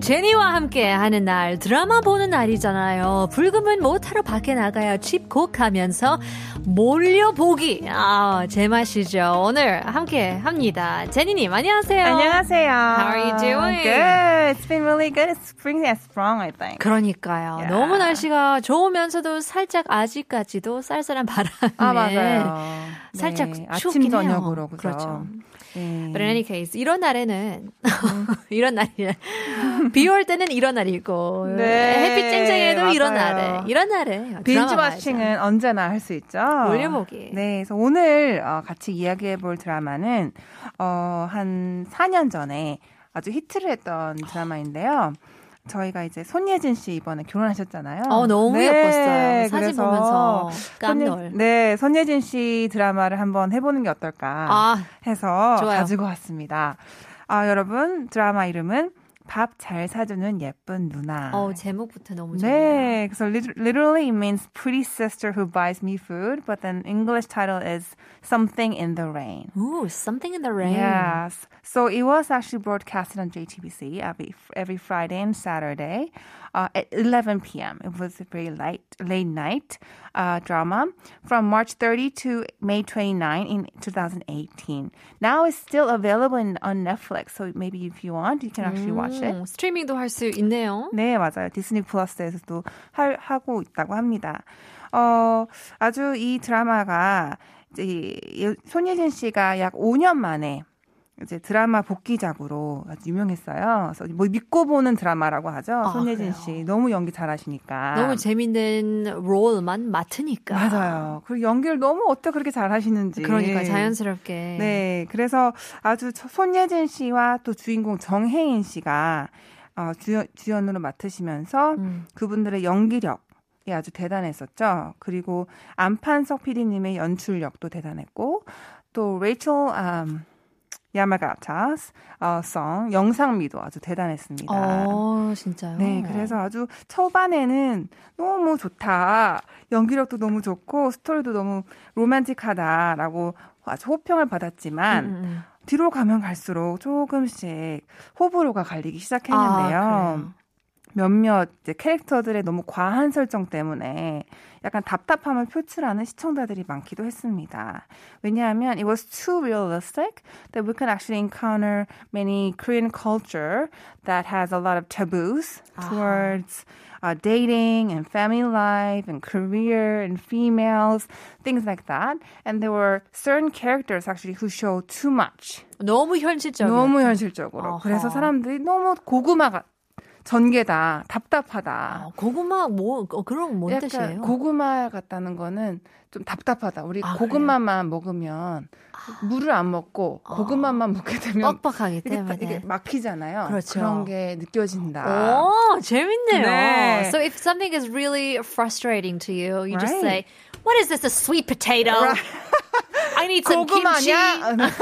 제니와 함께하는 날, 드라마 보는 날이잖아요. 불금은 못하러 밖에 나가야 집콕하면서 몰려보기, 제맛이죠. 오늘 함께합니다. 제니님, 안녕하세요. 안녕하세요. How are you doing? Good. It's been really good. It's spring and strong, I think. 그러니까요. Yeah. 너무 날씨가 좋으면서도 살짝 아직까지도 쌀쌀한 바람에 맞아요. 살짝 네, 춥긴 해요. 아침 저녁으로 그렇죠. 네. But in any case, 이런 날에는 이런 날이야. 비 올 때는 이런 날이고 네, 햇빛 쨍쨍해도 맞아요. 이런 날에 빈지 워칭은 언제나 할 수 있죠. 올려보기. 네, 그래서 오늘 같이 이야기해볼 드라마는 한 4년 전에 아주 히트를 했던 드라마인데요. 저희가 이제 손예진 씨 이번에 결혼하셨잖아요. 너무 네, 예뻤어요. 사진 보면서 깜놀. 네, 손예진 씨 드라마를 한번 해보는 게 어떨까 해서 좋아요. 가지고 왔습니다. 여러분, 드라마 이름은 밥 잘 사주는 예쁜 누나. 제목부터 너무 좋네요. 네, 그래서 literally it means pretty sister who buys me food, but then English title is Something in the Rain. Ooh, Something in the Rain. Yes. So it was actually broadcasted on JTBC every Friday and Saturday at 11 p.m. It was a very late night drama from March 30 to May 29 in 2018. Now it's still available on Netflix, so maybe if you want, you can actually watch it. 스트리밍도 할 수 있네요. 네, 맞아요. 디즈니 플러스에서도 하고 있다고 합니다. 아주 이 드라마가 이제 손예진 씨가 약 5년 만에 이제 드라마 복귀작으로 아주 유명했어요. 그래서 뭐 믿고 보는 드라마라고 하죠. 손예진 씨 그래요? 너무 연기 잘하시니까. 너무 재밌는 롤만 맡으니까. 맞아요. 그리고 연기를 너무 어떻게 그렇게 잘하시는지. 그러니까 자연스럽게. 네, 그래서 아주 손예진 씨와 또 주인공 정혜인 씨가 주연으로 맡으시면서 그분들의 연기력. 예, 아주 대단했었죠. 그리고 안판석 PD님의 연출력도 대단했고, 또 레이첼 야마가타 송 영상미도 아주 대단했습니다. 진짜요? 네, 그래서 아주 초반에는 너무 좋다, 연기력도 너무 좋고 스토리도 너무 로맨틱하다라고 아주 호평을 받았지만 뒤로 가면 갈수록 조금씩 호불호가 갈리기 시작했는데요. 몇몇 이제 캐릭터들의 너무 과한 설정 때문에 약간 답답함을 표출하는 시청자들이 많기도 했습니다. 왜냐하면 it was too realistic that we can actually encounter many Korean culture that has a lot of taboos towards dating and family life and career and females, things like that. And there were certain characters actually who show too much. 너무 현실적으로. 그래서 사람들이 너무 고구마가 전개다, 답답하다. 고구마 뭐 그런 뭔 뜻이에요? 고구마 같다는 거는 좀 답답하다. 우리 고구마만 그래요? 먹으면 물을 안 먹고 고구마만 먹게 되면 뻑뻑하기 때문에 이게 막히잖아요. 그렇죠. 그런 게 느껴진다. 오, 재밌네요. 네. So if something is really frustrating to you, you just say, "What is this, a sweet potato?" I need some kimchi.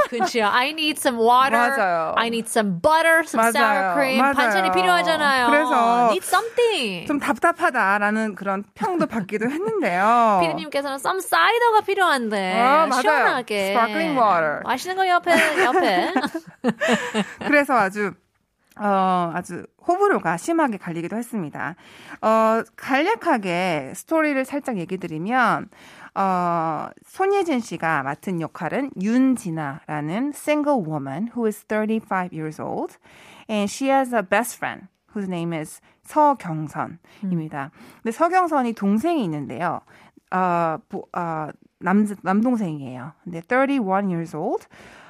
그렇죠. I need some water. 맞아요. I need some butter, some sour cream. 맞아요. 반찬이 필요하잖아요. 그래서 need something. 좀 답답하다라는 그런 평도 받기도 했는데요. 피디님께서는 some cider가 필요한데 시원하게. Sparkling water. 맛있는 거 옆에. 그래서 아주 호불호가 심하게 갈리기도 했습니다. 간략하게 스토리를 살짝 얘기드리면 손예진 씨가 맡은 역할은 윤진아라는 single woman who is 35 years old and she has a best friend whose name is 서경선입니다. 근데 서경선이 동생이 있는데요. 남동생이에요. 근데 31 years old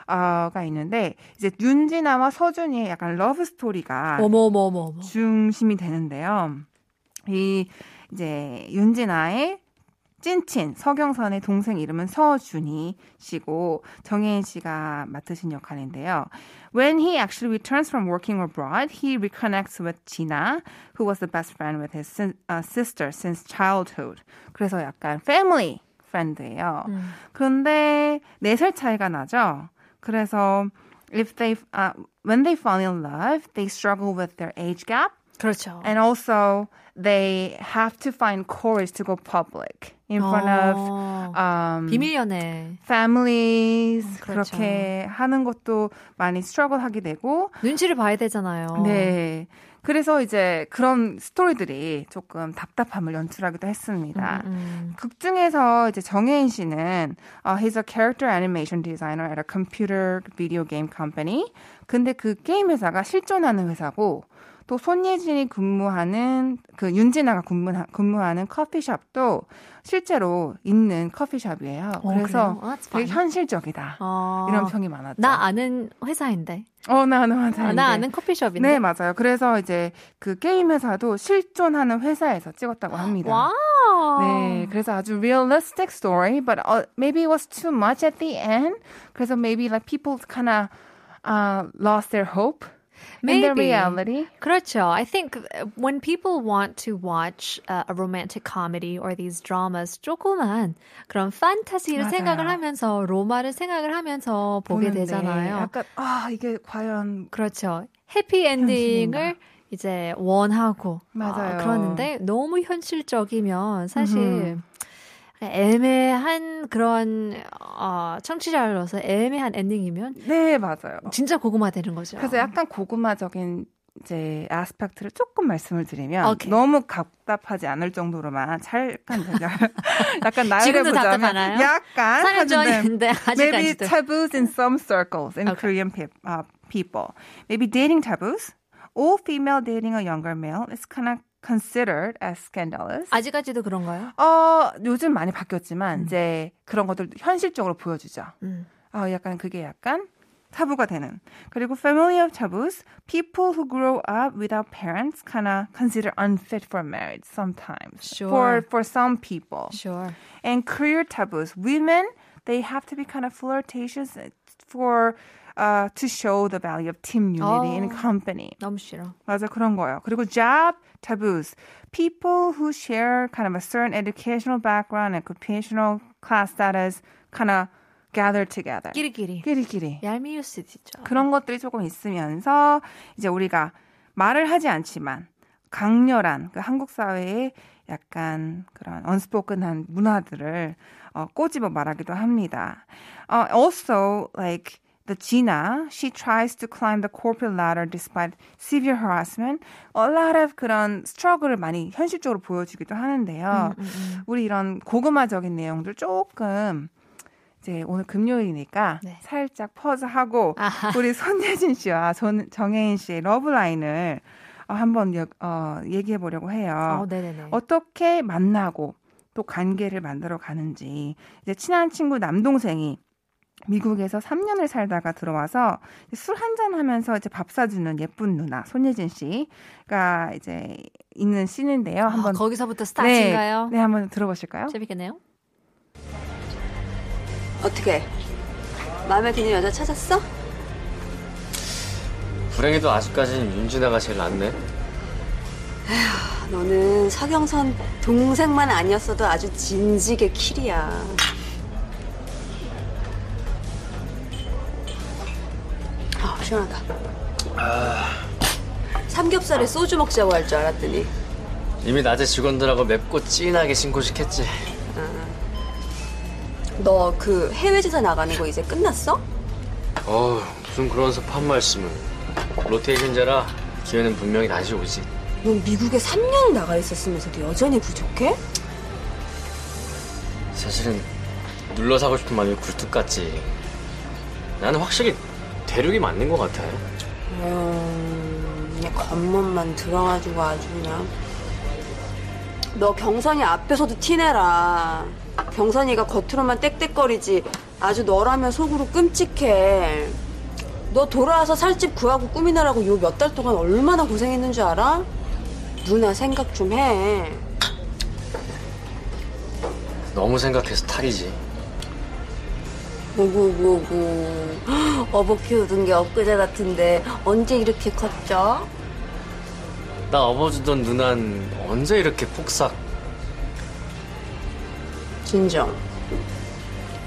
가 있는데 이제 윤진아와 서준이의 약간 러브 스토리가 중심이 되는데요. 이 이제 윤진아의 찐친 서경선의 동생 이름은 서준이 씨고 정혜인 씨가 맡으신 역할인데요. When he actually returns from working abroad, he reconnects with Gina, who was the best friend with his sister since childhood. 그래서 약간 friend예요. 근데 4살 차이가 나죠. 그래서 when they fall in love, they struggle with their age gap. 그렇죠. And also they have to find courage to go public in front of 비밀 연애 families. 그렇죠. 그렇게 하는 것도 많이 struggle 하게 되고 눈치를 봐야 되잖아요. 네. 그래서 이제 그런 스토리들이 조금 답답함을 연출하기도 했습니다. 극 중에서 이제 정혜인 씨는 he's a character animation designer at a computer video game company. 근데 그 게임 회사가 실존하는 회사고 또 손예진이 근무하는 그 윤진아가 근무하는 커피숍도 실제로 있는 커피숍이에요. 그래서 되게 현실적이다. 이런 평이 많았죠. 나 아는 회사인데. 나 아는 회사인데. 나 아는 커피숍인데. 네, 맞아요. 그래서 이제 그 게임 회사도 실존하는 회사에서 찍었다고 합니다. 와. 네, 그래서 아주 realistic story, but maybe it was too much at the end. 그래서 maybe like people kind of lost their hope. Maybe. In the reality. 그렇죠. I think when people want to watch a romantic comedy or these dramas, 조그만 그런 판타지를 맞아요. 생각을 하면서 로마를 생각을 하면서 보게 되잖아요. 약간 이게 과연 그렇죠. 해피엔딩을 이제 원하고 맞아요. 그러는데 너무 현실적이면 사실 애매한 그런 청취자로서 애매한 엔딩이면 네 맞아요 진짜 고구마 되는 거죠. 그래서 약간 고구마적인 이제 아스펙트를 조금 말씀을 드리면 오케이. 너무 답답하지 않을 정도로만 약간 나열해 보자면 약간 사회적인데 maybe taboos in some circles in okay. Korean people, maybe dating taboos, all female dating a younger male is kind of considered as scandalous. 아직까지도 그런가요? 요즘 많이 바뀌었지만 이제 그런 것들 현실적으로 보여주죠. 약간 그게 약간 타부가 되는. 그리고 family of taboos, people who grow up without parents kind of consider unfit for marriage sometimes. Sure. For some people. Sure. And career taboos, women they have to be kind of flirtatious for to show the value of team unity in a company. 너무 싫어. 맞아, 그런 거예요. 그리고 job taboos. People who share kind of a certain educational background and occupational class status kind of gather together. 끼리끼리. 얄미울 수도 있죠. 그런 것들이 조금 있으면서 이제 우리가 말을 하지 않지만 강렬한 그 한국 사회의 약간 그런 unspoken한 문화들을 꼬집어 말하기도 합니다. Also, like the Gina, she tries to climb the corporate ladder despite severe harassment. A lot of 그런 struggle을 많이 현실적으로 보여주기도 하는데요. 우리 이런 고구마적인 내용들 조금 이제 오늘 금요일이니까 네. 살짝 퍼즈하고 우리 손예진 씨와 정혜인 씨의 러브라인을 한번 얘기해 보려고 해요. 어떻게 만나고 또 관계를 만들어 가는지. 이제 친한 친구 남동생이 미국에서 3년을 살다가 들어와서 술 한잔 하면서 이제 밥 사주는 예쁜 누나 손예진 씨가 이제 있는 씬인데요. 한번 거기서부터 스타트인가요? 네, 한번 들어보실까요? 재밌겠네요. 어떻게? 마음에 드는 여자 찾았어? 불행히도 아직까지는 윤진아가 제일 낫네. 에휴, 너는 서경선 동생만 아니었어도 아주 진지게 킬이야. 시원하다. 삼겹살에 소주 먹자고 할 줄 알았더니 이미 낮에 직원들하고 맵고 찐하게 신고식했지. 너 그 해외 지사 나가는 거 이제 끝났어? 무슨 그런 섭한 말씀을. 로테이션제라 기회는 분명히 다시 오지. 넌 미국에 3년 나가 있었으면서도 여전히 부족해? 사실은 눌러 사고 싶은 마음이 굴뚝 같지. 나는 확실히 대륙이 맞는 것 같아요. 그냥 겉멋만 들어가지고 아주 그냥. 너 경선이 앞에서도 티내라. 경선이가 겉으로만 땡땡거리지 아주 너라면 속으로 끔찍해. 너 돌아와서 살집 구하고 꾸미느라고 요 몇 달 동안 얼마나 고생했는 줄 알아? 누나 생각 좀 해. 너무 생각해서 탈이지. 오구. 어버 키우던 게 엊그제 같은데 언제 이렇게 컸죠? 나 업어주던 누난 언제 이렇게 폭삭. 진정.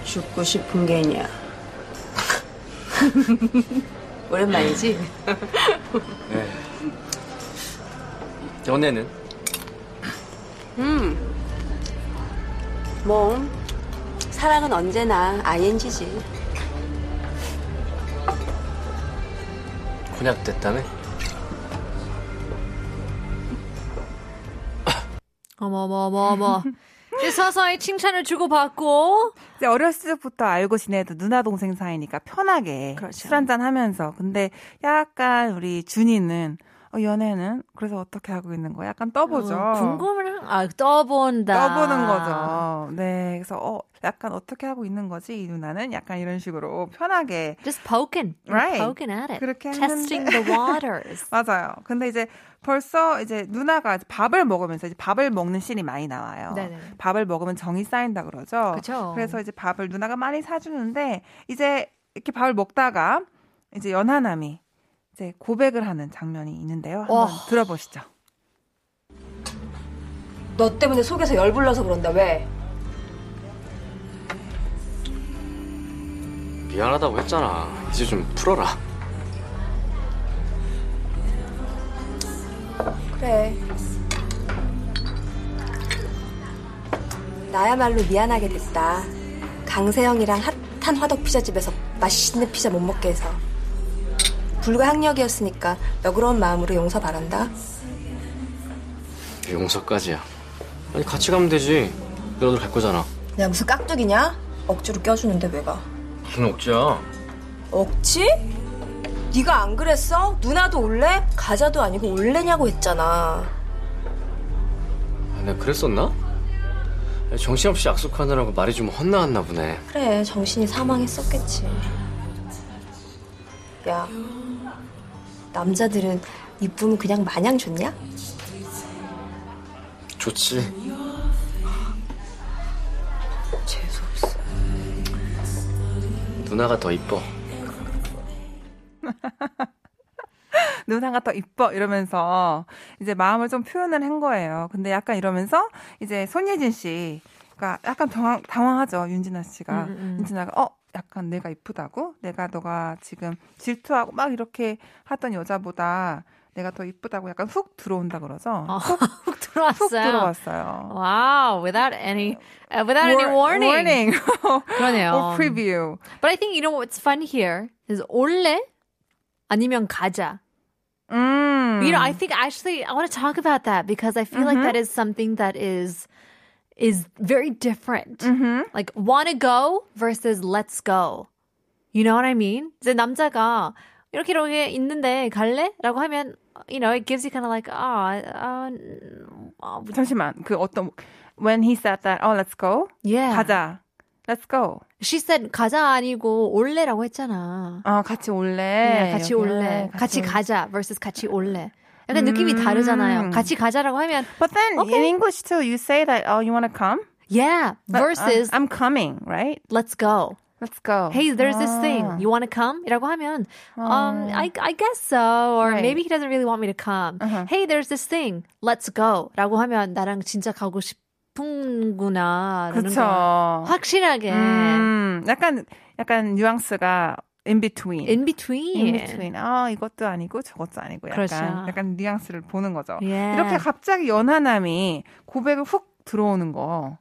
죽고 싶은 게냐. 오랜만이지? 네. 연애는? 뭐 사랑은 언제나 ing지. 혼약됐다며? 어머머머머. 서서히 칭찬을 주고받고. 이제 어렸을 때부터 알고 지내던 누나 동생 사이니까 편하게, 그렇죠, 술 한잔 하면서. 근데 약간 우리 준이는 연애는 그래서 어떻게 하고 있는 거야? 약간 떠보죠. 궁금해. 아, 떠본다. 떠보는 거죠. 네. 그래서 약간 어떻게 하고 있는 거지? 이 누나는 약간 이런 식으로 편하게. Just poking. Right. Poking at it. 그렇게 Testing the waters. 맞아요. 근데 이제 벌써 이제 누나가 밥을 먹으면서 이제 밥을 먹는 씬이 많이 나와요. 네네. 밥을 먹으면 정이 쌓인다 그러죠. 그렇죠. 그래서 이제 밥을 누나가 많이 사주는데 이제 이렇게 밥을 먹다가 이제 연하남이 이제 고백을 하는 장면이 있는데요. 한번 들어보시죠. 너 때문에 속에서 열불나서 그런다. 왜? 미안하다고 했잖아. 이제 좀 풀어라. 그래. 나야말로 미안하게 됐다. 강세형이랑 핫한 화덕 피자집에서 맛있는 피자 못 먹게 해서. 불과 학력이었으니까 너그러운 마음으로 용서 바란다. 용서까지야. 아니 같이 가면 되지. 너희들 갈 거잖아. 내가 무슨 깍두기냐? 억지로 껴주는데 왜 가? 무슨 억지야? 억지? 네가 안 그랬어? 누나도 올래? 가자도 아니고 올래냐고 했잖아. 내가 그랬었나? 정신없이 약속하느라고 말이 좀 헛나왔나 보네. 그래, 정신이 사망했었겠지. 야, 남자들은 이쁨은 그냥 마냥 좋냐? 좋지. 재수없어. 누나가 더 이뻐. 누나가 더 이뻐 이러면서 이제 마음을 좀 표현을 한 거예요. 근데 약간 이러면서 이제 손예진 씨가 약간 당황하죠. 윤진아 씨가. 윤진아가 약간 내가 이쁘다고? 내가 너가 지금 질투하고 막 이렇게 하던 여자보다 내가 더 이쁘다고 약간 훅 들어온다 그러죠. 훅 들어왔어요. 훅 들어왔어요. 와우, without any any warning. 그러네요. Or preview. But I think you know what's fun here is 올래 아니면 가자. You know, I think actually I want to talk about that because I feel like that is something that is very different. Like wanna go versus let's go. You know what I mean? 이제 남자가 이렇게 이렇게 있는데 갈래? 라고 하면 you know it gives you kind of like 잠시만 그 어떤 when he said that let's go yeah 가자 let's go she said 가자 아니고 올래라고 했잖아. 같이 올래. 네, 같이 여기. 올래 같이 가자 versus 같이 올래. 약간 느낌이 다르잖아요. 같이 가자라고 하면 but then okay. in English too you say that you want to come yeah versus I'm coming right let's go. Let's go. Hey, there's this thing. You want to come? 이라고 하면 I guess so. Or right. maybe he doesn't really want me to come. Hey, there's this thing. Let's go. 라고 하면 나랑 진짜 가고 싶은구나. 그렇죠. 확실하게. 약간 뉘앙스가 in between. In between. In between. 이것도 아니고 저것도 아니고 약간 그렇죠. 약간 뉘앙스를 보는 거죠. Yeah. 이렇게 갑자기 연하남이 고백을 훅 들어오는 거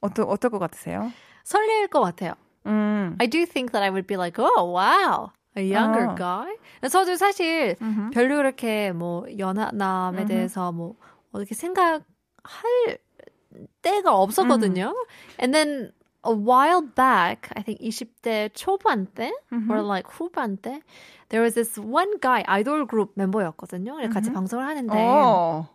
어떨 것 같으세요? 설레일 것 같아요. I do think that I would be like, oh, wow, a younger guy. 저도 사실 별로 그렇게 뭐 연하남에 대해서 뭐 어떻게 생각할 때가 없었거든요. And then a while back, I think 20대 초반 때 or like 후반 때, there was this one guy, 아이돌 그룹 멤버였거든요. 같이 방송을 하는데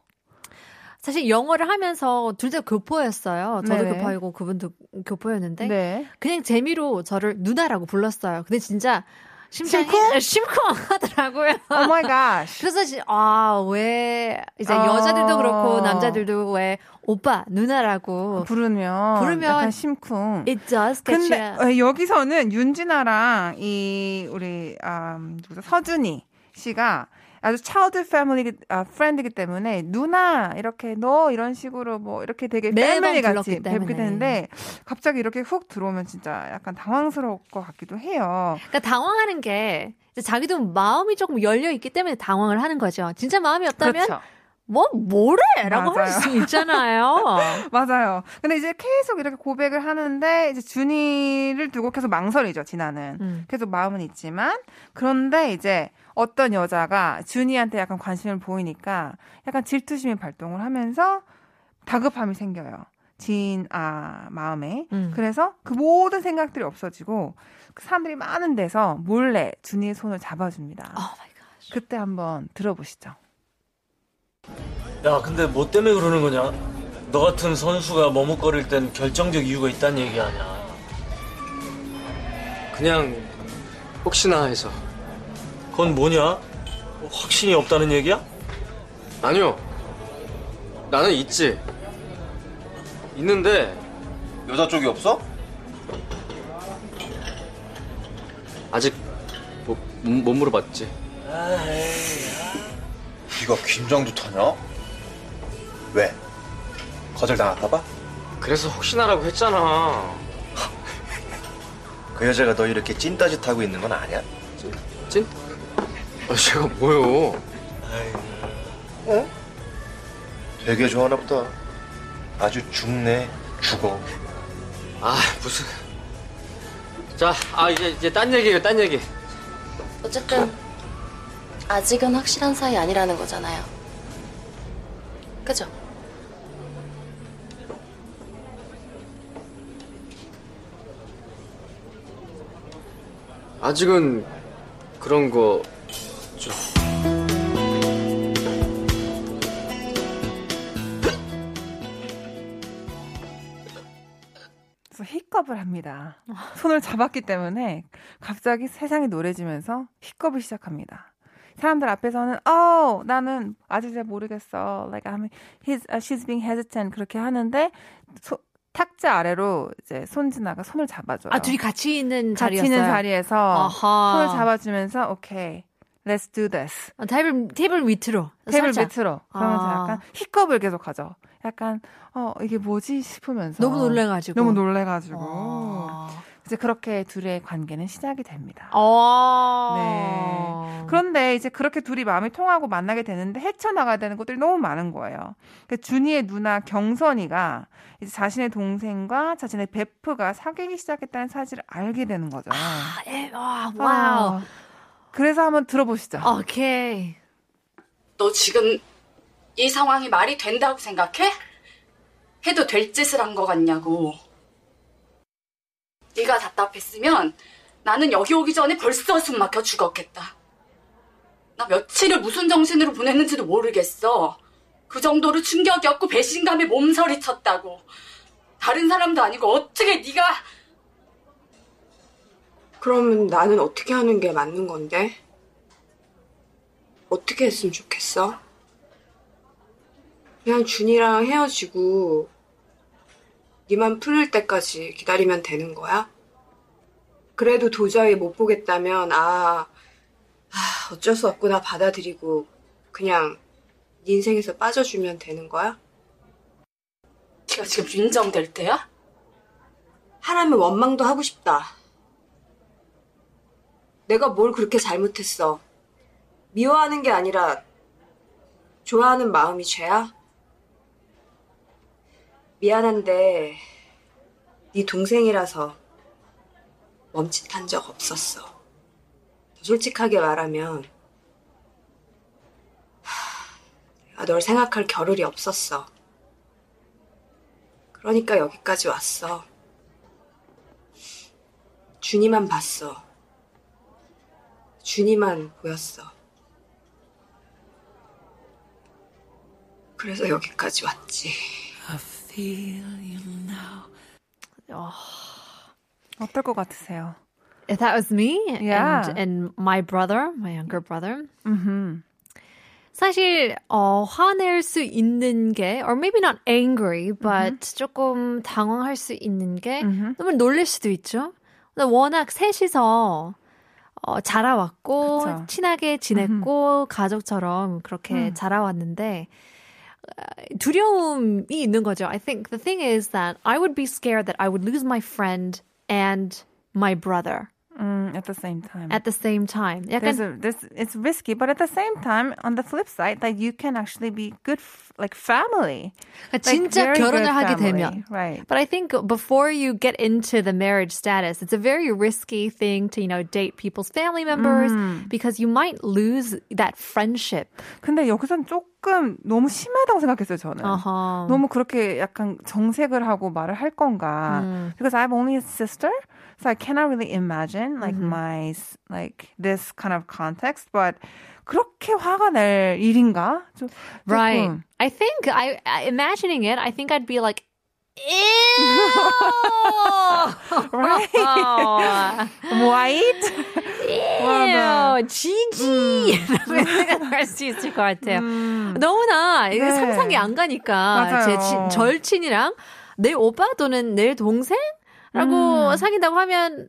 사실 영어를 하면서 둘 다 교포였어요. 저도 네네. 교포이고 그분도 교포였는데 네. 그냥 재미로 저를 누나라고 불렀어요. 근데 진짜 심쿵하더라고요. Oh my gosh. 그래서 왜 이제 여자들도 그렇고 남자들도 왜 오빠 누나라고 부르면 약간 심쿵. It does. 근데 여기서는 윤진아랑 이 우리 누구죠? 서준이 씨가 아주 차일드 패밀리 프렌드이기 때문에 누나 이렇게 너 이런 식으로 뭐 이렇게 되게 패밀리 같이 뵙게 되는데 갑자기 이렇게 훅 들어오면 진짜 약간 당황스러울 것 같기도 해요. 그러니까 당황하는 게 자기도 마음이 조금 열려 있기 때문에 당황을 하는 거죠. 진짜 마음이 없다면. 그렇죠. 뭐 뭐래라고 할 수 있잖아요. 맞아요. 근데 이제 계속 이렇게 고백을 하는데 이제 준이를 두고 계속 망설이죠. 진아는 계속 마음은 있지만 그런데 이제 어떤 여자가 준이한테 약간 관심을 보이니까 약간 질투심이 발동을 하면서 다급함이 생겨요. 진아 마음에. 그래서 그 모든 생각들이 없어지고 그 사람들이 많은 데서 몰래 준이의 손을 잡아줍니다. Oh my gosh. 그때 한번 들어보시죠. 야, 근데 뭐 때문에 그러는 거냐? 너 같은 선수가 머뭇거릴 땐 결정적 이유가 있다는 얘기 아니야. 그냥 혹시나 해서. 그건 뭐냐? 확신이 없다는 얘기야? 아니요. 나는 있지. 있는데. 여자 쪽이 없어? 아직 못 물어봤지. 네가 김장도 타냐? 왜? 거절당할까봐? 그래서 혹시나라고 했잖아. 그 여자가 너 이렇게 찐따짓 하고 있는 건 아니야? 찐? 아, 제가 뭐요? 어? 되게 좋아하나 보다. 아주 죽네, 죽어. 아, 무슨. 자, 이제 딴 얘기예요, 딴 얘기. 어쨌든. 아직은 확실한 사이 아니라는 거잖아요. 그죠? 아직은 그런 거 좀. 히컵을 합니다. 손을 잡았기 때문에 갑자기 세상이 노래지면서 히컵을 시작합니다. 사람들 앞에서는 나는 아직 잘 모르겠어. Like she's being hesitant 그렇게 하는데 탁자 아래로 이제 손진아가 손을 잡아줘요. 아, 둘이 같이 있는 자리였어요. 같이 있는 자리에서 아하. 손을 잡아주면서 오케이. Let's do this. 아, 테이블 밑으로. 살짝. 밑으로. 그러면서 약간 히컵을 계속하죠. 약간 이게 뭐지 싶으면서 너무 놀래가지고. 아. 이제 그렇게 둘의 관계는 시작이 됩니다. 네. 그런데 이제 그렇게 둘이 마음이 통하고 만나게 되는데 헤쳐나가야 되는 것들이 너무 많은 거예요. 그러니까 준이의 누나 경선이가 이제 자신의 동생과 자신의 베프가 사귀기 시작했다는 사실을 알게 되는 거죠. 와우. 그래서 한번 들어보시죠. 오케이. 너 지금 이 상황이 말이 된다고 생각해? 해도 될 짓을 한 것 같냐고. 네가 답답했으면 나는 여기 오기 전에 벌써 숨 막혀 죽었겠다. 나 며칠을 무슨 정신으로 보냈는지도 모르겠어. 그 정도로 충격이었고 배신감에 몸서리쳤다고. 다른 사람도 아니고 어떻게 네가... 그러면 나는 어떻게 하는 게 맞는 건데? 어떻게 했으면 좋겠어? 그냥 준이랑 헤어지고... 니만 풀릴 때까지 기다리면 되는 거야? 그래도 도저히 못 보겠다면 어쩔 수 없구나 받아들이고 그냥 네 인생에서 빠져주면 되는 거야? 네가 지금 인정될 때야? 하라면 원망도 하고 싶다. 내가 뭘 그렇게 잘못했어. 미워하는 게 아니라 좋아하는 마음이 죄야? 미안한데 네 동생이라서 멈칫한 적 없었어. 더 솔직하게 말하면 내가 널 생각할 겨를이 없었어. 그러니까 여기까지 왔어. 준이만 봤어. 준이만 보였어. 그래서 여기까지 왔지. 어떨 것 같으세요? If that was me and my brother, my younger brother. Mm-hmm. 사실 화낼 수 있는 게, or maybe not angry, but 조금 당황할 수 있는 게 너무 놀랄 수도 있죠. 근데 워낙 셋이서 자라왔고 그쵸. 친하게 지냈고 가족처럼 그렇게 자라왔는데 두려움이 있는 거죠. I think the thing is that I would be scared that I would lose my friend and my brother. At the same time. At the same time. 약간, it's risky, but at the same time, on the flip side, like you can actually be good, like family. Like 진짜 결혼을 하게 되면. Right. But I think before you get into the marriage status, it's a very risky thing to, you know, date people's family members because you might lose that friendship. 근데 여기서는 조금 너무 심하다고 생각했어요, 저는. Uh-huh. 너무 그렇게 약간 정색을 하고 말을 할 건가. Because I have only a sister. So I cannot really imagine like my like this kind of context, but 그렇게 화가 날 일인가? Right. I think imagining it, I think I'd be like, ew, right? White, ew, 지지. 생각할 수 있을 것 같아요. 너무나 이게 상상이 안 가니까 제 절친이랑 내 오빠 또는 내 동생. 라고 사귄다고 하면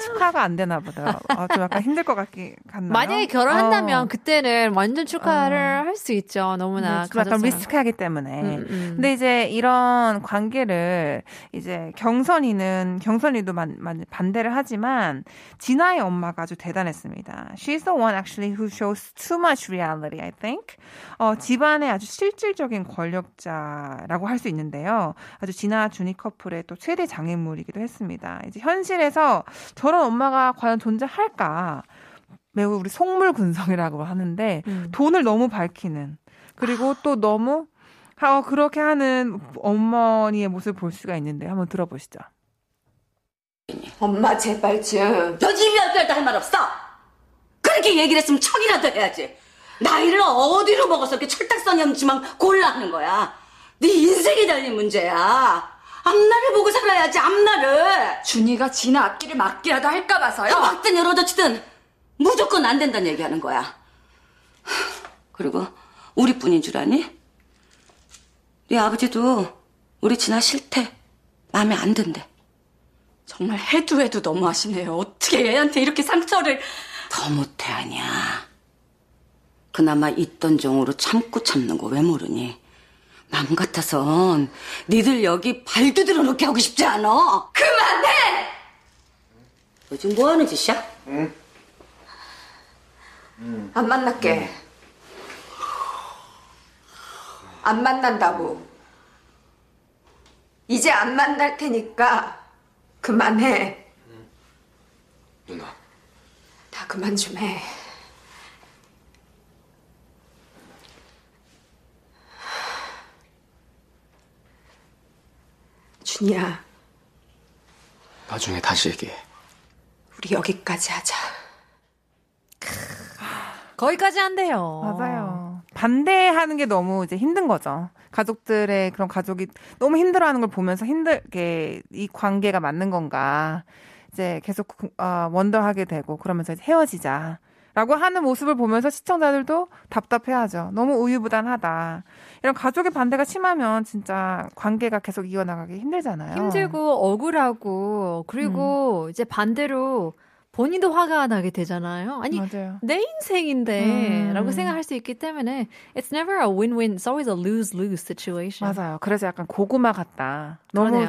축하가 안 되나 보다. 좀 약간 힘들 것 같긴 같나요? 만약에 결혼한다면 그때는 완전 축하를 할 수 있죠. 너무나 약간 리스크하기 때문에. 근데 이제 이런 관계를 이제 경선이도 반대를 하지만 진아의 엄마가 아주 대단했습니다. She's the one actually who shows too much reality, I think. 집안의 아주 실질적인 권력자라고 할 수 있는데요. 아주 진아 준이 커플의 또 최대 장애물이기도 했습니다. 이제 현실에서 저런 엄마가 과연 존재할까? 매우 우리 속물근성이라고 하는데 돈을 너무 밝히는 그리고 또 너무 그렇게 하는 어머니의 모습을 볼 수가 있는데 한번 들어보시죠. 엄마 제발 좀 너 집이 별도 할 말 없어. 그렇게 얘기를 했으면 척이라도 해야지. 나이를 어디로 먹어서 이렇게 철딱선이 없지만 골라 하는 거야. 네 인생이 달린 문제야. 앞날을 보고 살아야지, 앞날을. 준이가 진아 앞길을 막기라도 할까 봐서요. 막든 열어젖히든 무조건 안 된다는 얘기하는 거야. 그리고 우리뿐인 줄 아니? 네 아버지도 우리 진아 싫대. 마음에 안 든대. 정말 해도 너무하시네요. 어떻게 애한테 이렇게 상처를. 더 못해 아니야. 그나마 있던 정으로 참고 참는 거 왜 모르니? 맘 같아선 니들 여기 발 두드려 놓게 하고 싶지 않아. 그만해! 너 지금 뭐 하는 짓이야? 응. 안 만날게. 안 만난다고. 이제 안 만날 테니까 그만해. 누나. 다 그만 좀 해. 준이야. 나중에 다시 얘기해. 우리 여기까지 하자. 거기까지 한대요. 맞아요. 반대하는 게 너무 이제 힘든 거죠. 가족들의 그런 가족이 너무 힘들어하는 걸 보면서 힘들게 이 관계가 맞는 건가. 이제 계속 원더하게 되고 그러면서 이제 헤어지자. 라고 하는 모습을 보면서 시청자들도 답답해하죠. 너무 우유부단하다. 이런 가족의 반대가 심하면 진짜 관계가 계속 이어나가기 힘들잖아요. 힘들고 억울하고 그리고 이제 반대로 본인도 화가 나게 되잖아요. 아니 맞아요. 내 인생인데 라고 생각할 수 있기 때문에 It's never a win-win. It's always a lose-lose situation. 맞아요. 그래서 약간 고구마 같다. 너무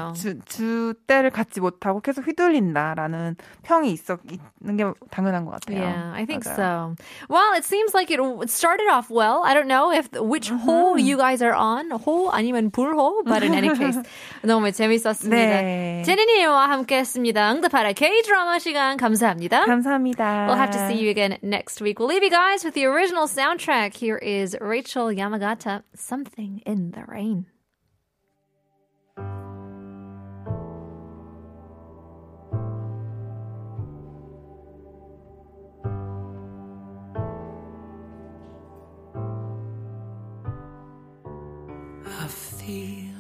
주대를 갖지 못하고 계속 휘둘린다라는 평이 있는 게 당연한 것 같아요. Yeah, I think 맞아요. So. Well, it seems like it started off well. I don't know which hole you guys are on. 호 아니면 불호. But in any case, 너무 재밌었습니다. 네. 제니님과 함께했습니다. 응답하라 K-드라마 시간 감사합니다. 감사합니다. We'll have to see you again next week. We'll leave you guys with the original soundtrack. Here is Rachel Yamagata, Something in the Rain. I feel